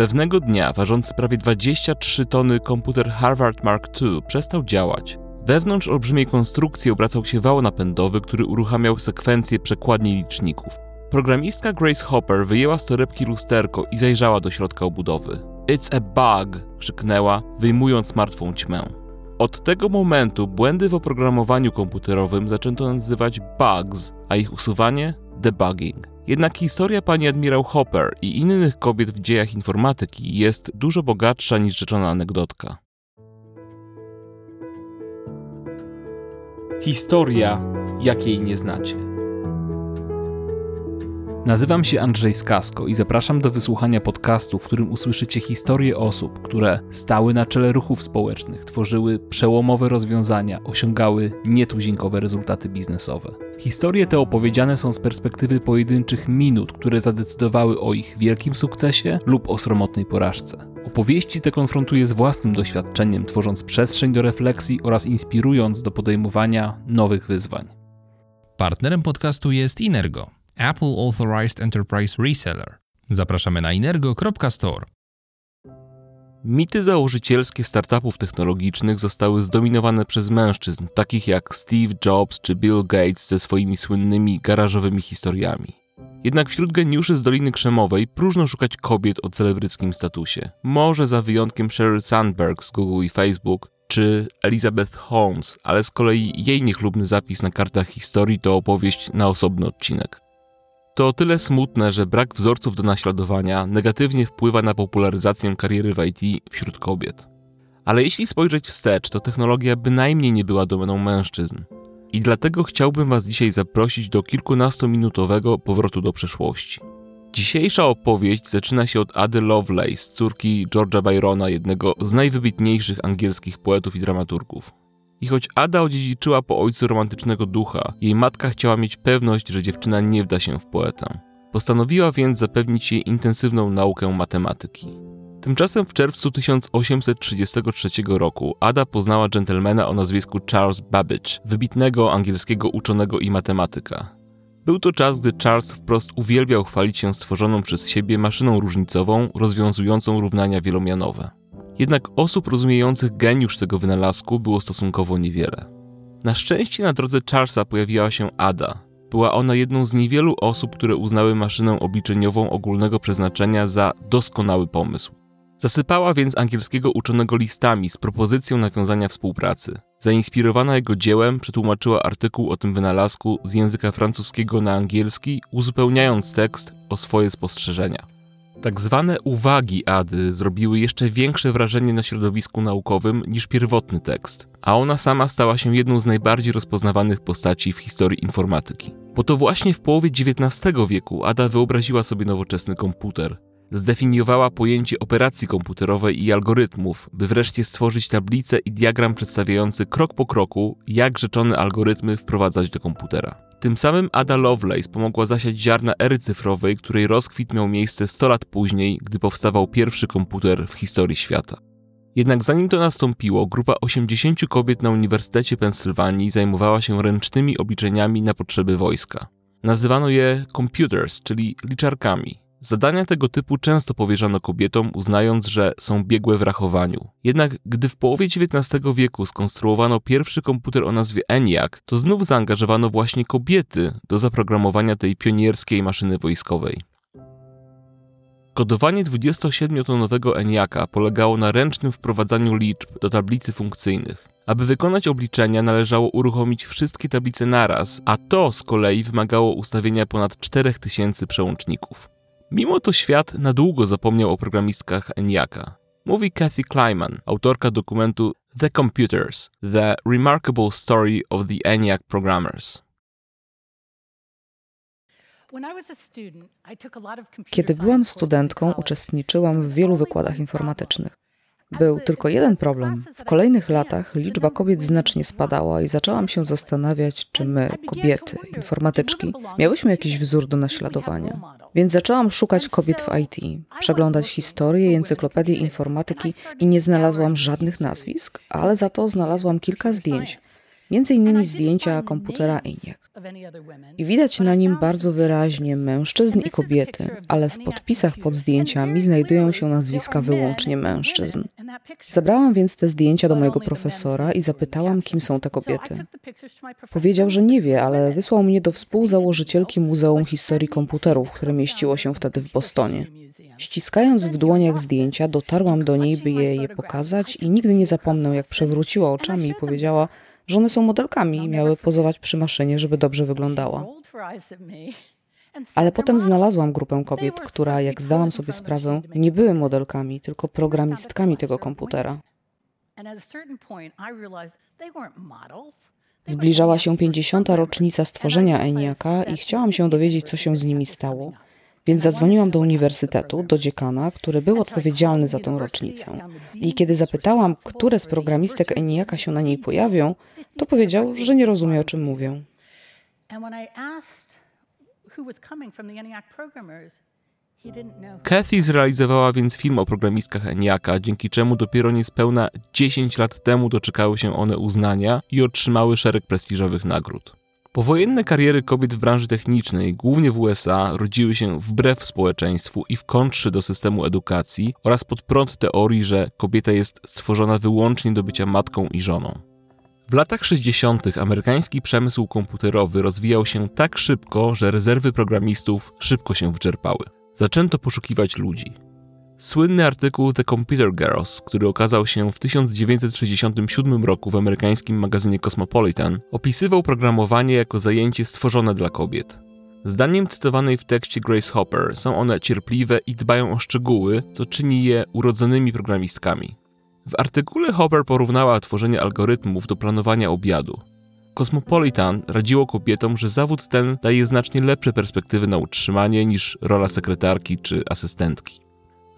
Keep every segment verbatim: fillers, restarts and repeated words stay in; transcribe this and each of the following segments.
Pewnego dnia ważący prawie dwadzieścia trzy tony komputer Harvard Mark Two przestał działać. Wewnątrz olbrzymiej konstrukcji obracał się wał napędowy, który uruchamiał sekwencję przekładni liczników. Programistka Grace Hopper wyjęła z torebki lusterko i zajrzała do środka obudowy. "It's a bug!" krzyknęła, wyjmując martwą ćmę. Od tego momentu błędy w oprogramowaniu komputerowym zaczęto nazywać bugs, a ich usuwanie debugging. Jednak historia pani admirał Hopper i innych kobiet w dziejach informatyki jest dużo bogatsza niż rzeczona anegdotka. Historia, jakiej nie znacie. Nazywam się Andrzej Skasko i zapraszam do wysłuchania podcastu, w którym usłyszycie historie osób, które stały na czele ruchów społecznych, tworzyły przełomowe rozwiązania, osiągały nietuzinkowe rezultaty biznesowe. Historie te opowiedziane są z perspektywy pojedynczych minut, które zadecydowały o ich wielkim sukcesie lub o sromotnej porażce. Opowieści te konfrontuję z własnym doświadczeniem, tworząc przestrzeń do refleksji oraz inspirując do podejmowania nowych wyzwań. Partnerem podcastu jest Inergo, Apple Authorized Enterprise Reseller. Zapraszamy na inergo kropka store. Mity założycielskie startupów technologicznych zostały zdominowane przez mężczyzn, takich jak Steve Jobs czy Bill Gates ze swoimi słynnymi garażowymi historiami. Jednak wśród geniuszy z Doliny Krzemowej próżno szukać kobiet o celebryckim statusie. Może za wyjątkiem Sheryl Sandberg z Google i Facebook, czy Elizabeth Holmes, ale z kolei jej niechlubny zapis na kartach historii to opowieść na osobny odcinek. To o tyle smutne, że brak wzorców do naśladowania negatywnie wpływa na popularyzację kariery w I T wśród kobiet. Ale jeśli spojrzeć wstecz, to technologia bynajmniej nie była domeną mężczyzn. I dlatego chciałbym Was dzisiaj zaprosić do kilkunastominutowego powrotu do przeszłości. Dzisiejsza opowieść zaczyna się od Ady Lovelace, córki George'a Byrona, jednego z najwybitniejszych angielskich poetów i dramaturgów. I choć Ada odziedziczyła po ojcu romantycznego ducha, jej matka chciała mieć pewność, że dziewczyna nie wda się w poetę. Postanowiła więc zapewnić jej intensywną naukę matematyki. Tymczasem w czerwcu tysiąc osiemset trzydziestego trzeciego roku Ada poznała dżentelmena o nazwisku Charles Babbage, wybitnego angielskiego uczonego i matematyka. Był to czas, gdy Charles wprost uwielbiał chwalić się stworzoną przez siebie maszyną różnicową rozwiązującą równania wielomianowe. Jednak osób rozumiejących geniusz tego wynalazku było stosunkowo niewiele. Na szczęście na drodze Charlesa pojawiła się Ada. Była ona jedną z niewielu osób, które uznały maszynę obliczeniową ogólnego przeznaczenia za doskonały pomysł. Zasypała więc angielskiego uczonego listami z propozycją nawiązania współpracy. Zainspirowana jego dziełem przetłumaczyła artykuł o tym wynalazku z języka francuskiego na angielski, uzupełniając tekst o swoje spostrzeżenia. Tak zwane uwagi Ady zrobiły jeszcze większe wrażenie na środowisku naukowym niż pierwotny tekst, a ona sama stała się jedną z najbardziej rozpoznawanych postaci w historii informatyki. Bo to właśnie w połowie dziewiętnastego wieku Ada wyobraziła sobie nowoczesny komputer. Zdefiniowała pojęcie operacji komputerowej i algorytmów, by wreszcie stworzyć tablicę i diagram przedstawiający krok po kroku, jak rzeczone algorytmy wprowadzać do komputera. Tym samym Ada Lovelace pomogła zasiać ziarna ery cyfrowej, której rozkwit miał miejsce sto lat później, gdy powstawał pierwszy komputer w historii świata. Jednak zanim to nastąpiło, grupa osiemdziesięciu kobiet na Uniwersytecie Pensylwanii zajmowała się ręcznymi obliczeniami na potrzeby wojska. Nazywano je computers, czyli liczarkami. Zadania tego typu często powierzano kobietom, uznając, że są biegłe w rachowaniu. Jednak gdy w połowie dziewiętnastego wieku skonstruowano pierwszy komputer o nazwie ENIAC, to znów zaangażowano właśnie kobiety do zaprogramowania tej pionierskiej maszyny wojskowej. Kodowanie dwudziestosiedmiotonowego ENIACa polegało na ręcznym wprowadzaniu liczb do tablicy funkcyjnych. Aby wykonać obliczenia, należało uruchomić wszystkie tablice naraz, a to z kolei wymagało ustawienia ponad czterech tysięcy przełączników. Mimo to świat na długo zapomniał o programistkach ENIACa. Mówi Kathy Kleiman, autorka dokumentu The Computers – The Remarkable Story of the ENIAC Programmers. Kiedy byłam studentką, uczestniczyłam w wielu wykładach informatycznych. Był tylko jeden problem. W kolejnych latach liczba kobiet znacznie spadała i zaczęłam się zastanawiać, czy my, kobiety, informatyczki, miałyśmy jakiś wzór do naśladowania. Więc zaczęłam szukać kobiet w I T, przeglądać historię i encyklopedię informatyki i nie znalazłam żadnych nazwisk, ale za to znalazłam kilka zdjęć. między innymi zdjęcia komputera ENIAC. I widać na nim bardzo wyraźnie mężczyzn i kobiety, ale w podpisach pod zdjęciami znajdują się nazwiska wyłącznie mężczyzn. Zabrałam więc te zdjęcia do mojego profesora i zapytałam, kim są te kobiety. Powiedział, że nie wie, ale wysłał mnie do współzałożycielki Muzeum Historii Komputerów, które mieściło się wtedy w Bostonie. Ściskając w dłoniach zdjęcia, dotarłam do niej, by jej je pokazać i nigdy nie zapomnę, jak przewróciła oczami i powiedziała, że one są modelkami i miały pozować przy maszynie, żeby dobrze wyglądała. Ale potem znalazłam grupę kobiet, która, jak zdałam sobie sprawę, nie były modelkami, tylko programistkami tego komputera. Zbliżała się pięćdziesiąta rocznica stworzenia ENIAC-a i chciałam się dowiedzieć, co się z nimi stało. Więc zadzwoniłam do uniwersytetu, do dziekana, który był odpowiedzialny za tę rocznicę. I kiedy zapytałam, które z programistek ENIAC-a się na niej pojawią, to powiedział, że nie rozumie, o czym mówię. Kathy zrealizowała więc film o programistkach ENIAC-a, dzięki czemu dopiero niespełna dziesięć lat temu doczekały się one uznania i otrzymały szereg prestiżowych nagród. Powojenne kariery kobiet w branży technicznej, głównie w U S A, rodziły się wbrew społeczeństwu i w kontrze do systemu edukacji oraz pod prąd teorii, że kobieta jest stworzona wyłącznie do bycia matką i żoną. W latach sześćdziesiątych amerykański przemysł komputerowy rozwijał się tak szybko, że rezerwy programistów szybko się wyczerpały. Zaczęto poszukiwać ludzi. Słynny artykuł The Computer Girls, który okazał się w tysiąc dziewięćset sześćdziesiątym siódmym roku w amerykańskim magazynie Cosmopolitan, opisywał programowanie jako zajęcie stworzone dla kobiet. Zdaniem cytowanej w tekście Grace Hopper są one cierpliwe i dbają o szczegóły, co czyni je urodzonymi programistkami. W artykule Hopper porównała tworzenie algorytmów do planowania obiadu. Cosmopolitan radziło kobietom, że zawód ten daje znacznie lepsze perspektywy na utrzymanie niż rola sekretarki czy asystentki.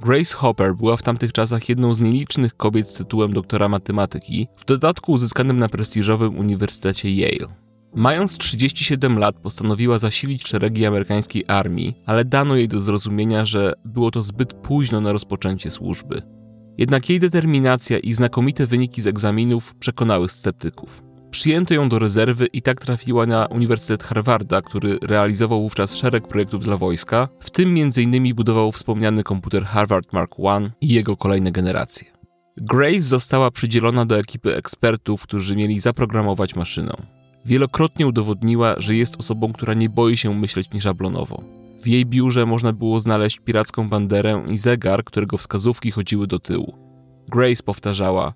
Grace Hopper była w tamtych czasach jedną z nielicznych kobiet z tytułem doktora matematyki, w dodatku uzyskanym na prestiżowym uniwersytecie Yale. Mając trzydzieści siedem lat postanowiła zasilić szeregi amerykańskiej armii, ale dano jej do zrozumienia, że było to zbyt późno na rozpoczęcie służby. Jednak jej determinacja i znakomite wyniki z egzaminów przekonały sceptyków. Przyjęto ją do rezerwy i tak trafiła na Uniwersytet Harvarda, który realizował wówczas szereg projektów dla wojska, w tym między innymi budował wspomniany komputer Harvard Mark Jeden i jego kolejne generacje. Grace została przydzielona do ekipy ekspertów, którzy mieli zaprogramować maszynę. Wielokrotnie udowodniła, że jest osobą, która nie boi się myśleć nieszablonowo. W jej biurze można było znaleźć piracką banderę i zegar, którego wskazówki chodziły do tyłu. Grace powtarzała: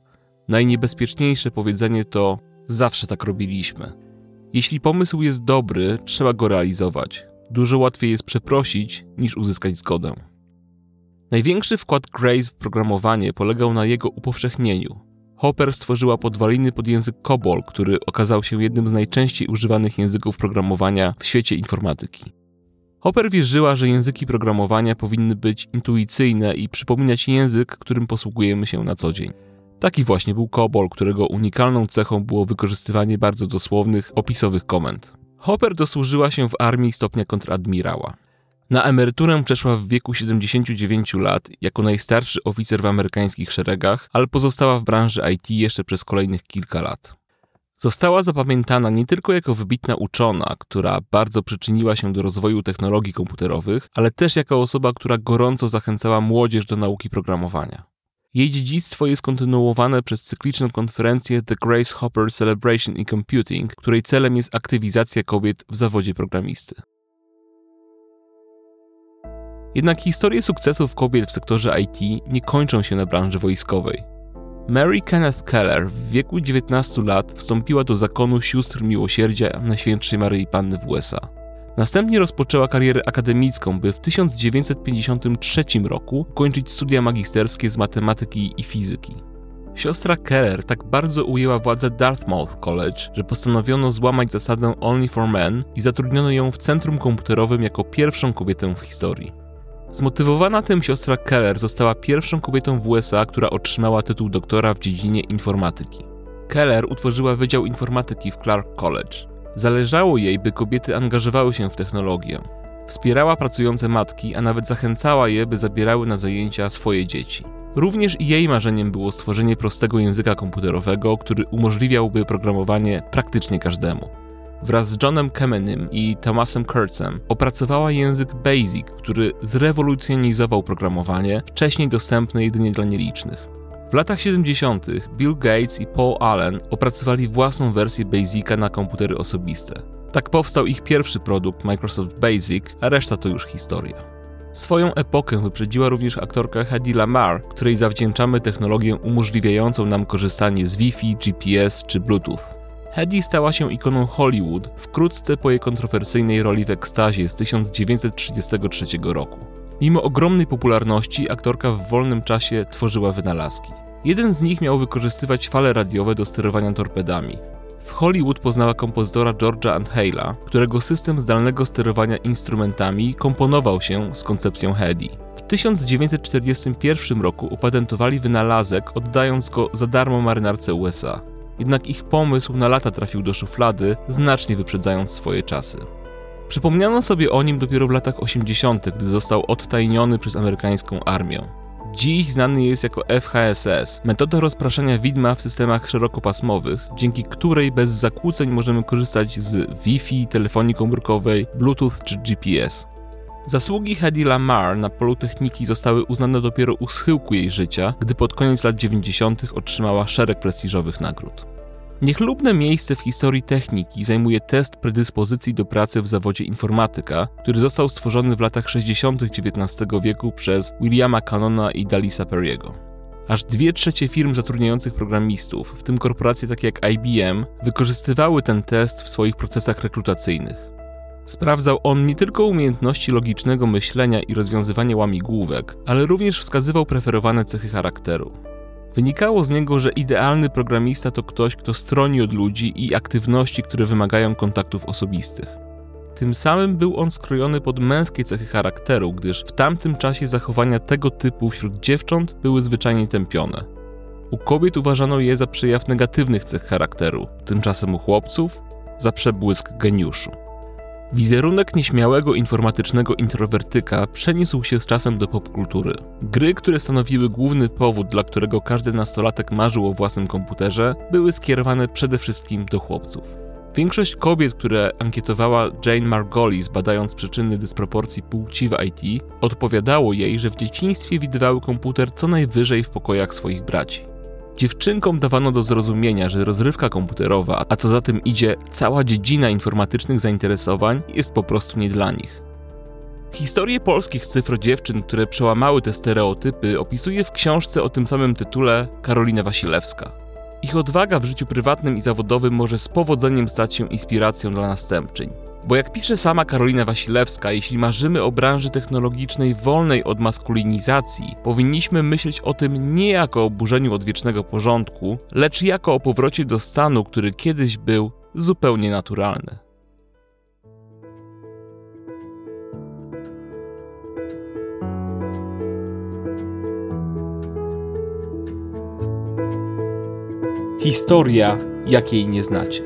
najniebezpieczniejsze powiedzenie to zawsze tak robiliśmy. Jeśli pomysł jest dobry, trzeba go realizować. Dużo łatwiej jest przeprosić, niż uzyskać zgodę. Największy wkład Grace w programowanie polegał na jego upowszechnieniu. Hopper stworzyła podwaliny pod język COBOL, który okazał się jednym z najczęściej używanych języków programowania w świecie informatyki. Hopper wierzyła, że języki programowania powinny być intuicyjne i przypominać język, którym posługujemy się na co dzień. Taki właśnie był COBOL, którego unikalną cechą było wykorzystywanie bardzo dosłownych, opisowych komend. Hopper dosłużyła się w armii stopnia kontradmirała. Na emeryturę przeszła w wieku siedemdziesięciu dziewięciu lat jako najstarszy oficer w amerykańskich szeregach, ale pozostała w branży I T jeszcze przez kolejnych kilka lat. Została zapamiętana nie tylko jako wybitna uczona, która bardzo przyczyniła się do rozwoju technologii komputerowych, ale też jako osoba, która gorąco zachęcała młodzież do nauki programowania. Jej dziedzictwo jest kontynuowane przez cykliczną konferencję The Grace Hopper Celebration in Computing, której celem jest aktywizacja kobiet w zawodzie programisty. Jednak historie sukcesów kobiet w sektorze I T nie kończą się na branży wojskowej. Mary Kenneth Keller w wieku dziewiętnastu lat wstąpiła do zakonu sióstr miłosierdzia Najświętszej Maryi Panny w U S A. Następnie rozpoczęła karierę akademicką, by w tysiąc dziewięćset pięćdziesiątym trzecim roku ukończyć studia magisterskie z matematyki i fizyki. Siostra Keller tak bardzo ujęła władzę Dartmouth College, że postanowiono złamać zasadę Only for Men i zatrudniono ją w centrum komputerowym jako pierwszą kobietę w historii. Zmotywowana tym siostra Keller została pierwszą kobietą w U S A, która otrzymała tytuł doktora w dziedzinie informatyki. Keller utworzyła Wydział Informatyki w Clark College. Zależało jej, by kobiety angażowały się w technologię. Wspierała pracujące matki, a nawet zachęcała je, by zabierały na zajęcia swoje dzieci. Również jej marzeniem było stworzenie prostego języka komputerowego, który umożliwiałby programowanie praktycznie każdemu. Wraz z Johnem Kemenym i Tomaszem Kurtzem opracowała język BASIC, który zrewolucjonizował programowanie, wcześniej dostępne jedynie dla nielicznych. W latach siedemdziesiątych Bill Gates i Paul Allen opracowali własną wersję BASICa na komputery osobiste. Tak powstał ich pierwszy produkt, Microsoft Basic, a reszta to już historia. Swoją epokę wyprzedziła również aktorka Hedy Lamarr, której zawdzięczamy technologię umożliwiającą nam korzystanie z Wi-Fi, G P S czy Bluetooth. Hedy stała się ikoną Hollywood wkrótce po jej kontrowersyjnej roli w Ekstazie z tysiąc dziewięćset trzydziestego trzeciego roku. Mimo ogromnej popularności aktorka w wolnym czasie tworzyła wynalazki. Jeden z nich miał wykorzystywać fale radiowe do sterowania torpedami. W Hollywood poznała kompozytora George'a Antheila, którego system zdalnego sterowania instrumentami komponował się z koncepcją Hedy. W tysiąc dziewięćset czterdziestym pierwszym roku opatentowali wynalazek, oddając go za darmo marynarce U S A. Jednak ich pomysł na lata trafił do szuflady, znacznie wyprzedzając swoje czasy. Przypomniano sobie o nim dopiero w latach osiemdziesiątych, gdy został odtajniony przez amerykańską armię. Dziś znany jest jako F H S S, metoda rozpraszania widma w systemach szerokopasmowych, dzięki której bez zakłóceń możemy korzystać z Wi-Fi, telefonii komórkowej, Bluetooth czy G P S. Zasługi Hedy Lamarr na polu techniki zostały uznane dopiero u schyłku jej życia, gdy pod koniec lat dziewięćdziesiątych otrzymała szereg prestiżowych nagród. Niechlubne miejsce w historii techniki zajmuje test predyspozycji do pracy w zawodzie informatyka, który został stworzony w latach sześćdziesiątych dziewiętnastego wieku przez Williama Canona i Dalisa Perry'ego. Aż dwie trzecie firm zatrudniających programistów, w tym korporacje takie jak I B M, wykorzystywały ten test w swoich procesach rekrutacyjnych. Sprawdzał on nie tylko umiejętności logicznego myślenia i rozwiązywania łamigłówek, ale również wskazywał preferowane cechy charakteru. Wynikało z niego, że idealny programista to ktoś, kto stroni od ludzi i aktywności, które wymagają kontaktów osobistych. Tym samym był on skrojony pod męskie cechy charakteru, gdyż w tamtym czasie zachowania tego typu wśród dziewcząt były zwyczajnie tępione. U kobiet uważano je za przejaw negatywnych cech charakteru, tymczasem u chłopców za przebłysk geniuszu. Wizerunek nieśmiałego informatycznego introwertyka przeniósł się z czasem do popkultury. Gry, które stanowiły główny powód, dla którego każdy nastolatek marzył o własnym komputerze, były skierowane przede wszystkim do chłopców. Większość kobiet, które ankietowała Jane Margolis, badając przyczyny dysproporcji płci w I T, odpowiadało jej, że w dzieciństwie widywały komputer co najwyżej w pokojach swoich braci. Dziewczynkom dawano do zrozumienia, że rozrywka komputerowa, a co za tym idzie cała dziedzina informatycznych zainteresowań, jest po prostu nie dla nich. Historię polskich cyfrodziewczyn, które przełamały te stereotypy, opisuje w książce o tym samym tytule Karolina Wasilewska. Ich odwaga w życiu prywatnym i zawodowym może z powodzeniem stać się inspiracją dla następczyń. Bo jak pisze sama Karolina Wasilewska, jeśli marzymy o branży technologicznej wolnej od maskulinizacji, powinniśmy myśleć o tym nie jako o burzeniu odwiecznego porządku, lecz jako o powrocie do stanu, który kiedyś był zupełnie naturalny. Historia, jakiej nie znacie.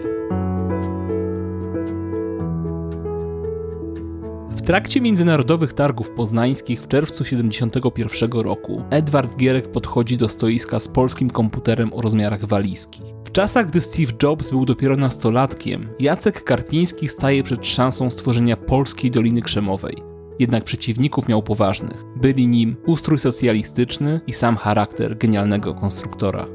W trakcie Międzynarodowych Targów Poznańskich w czerwcu siedemdziesiątego pierwszego roku Edward Gierek podchodzi do stoiska z polskim komputerem o rozmiarach walizki. W czasach, gdy Steve Jobs był dopiero nastolatkiem, Jacek Karpiński staje przed szansą stworzenia polskiej Doliny Krzemowej. Jednak przeciwników miał poważnych. Byli nim ustrój socjalistyczny i sam charakter genialnego konstruktora.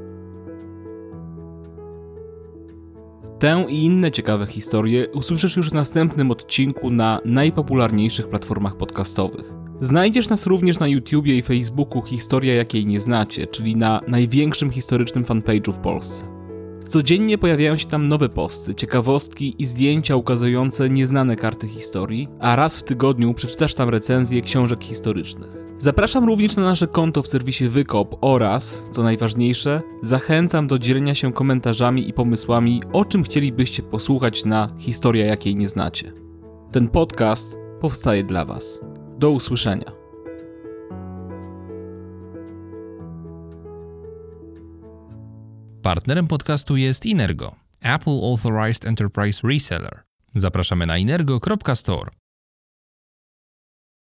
Tę i inne ciekawe historie usłyszysz już w następnym odcinku na najpopularniejszych platformach podcastowych. Znajdziesz nas również na YouTubie i Facebooku Historia jakiej nie znacie, czyli na największym historycznym fanpage'u w Polsce. Codziennie pojawiają się tam nowe posty, ciekawostki i zdjęcia ukazujące nieznane karty historii, a raz w tygodniu przeczytasz tam recenzje książek historycznych. Zapraszam również na nasze konto w serwisie Wykop oraz, co najważniejsze, zachęcam do dzielenia się komentarzami i pomysłami, o czym chcielibyście posłuchać na Historia jakiej nie znacie. Ten podcast powstaje dla Was. Do usłyszenia. Partnerem podcastu jest Inergo, Apple Authorized Enterprise Reseller. Zapraszamy na inergo kropka store.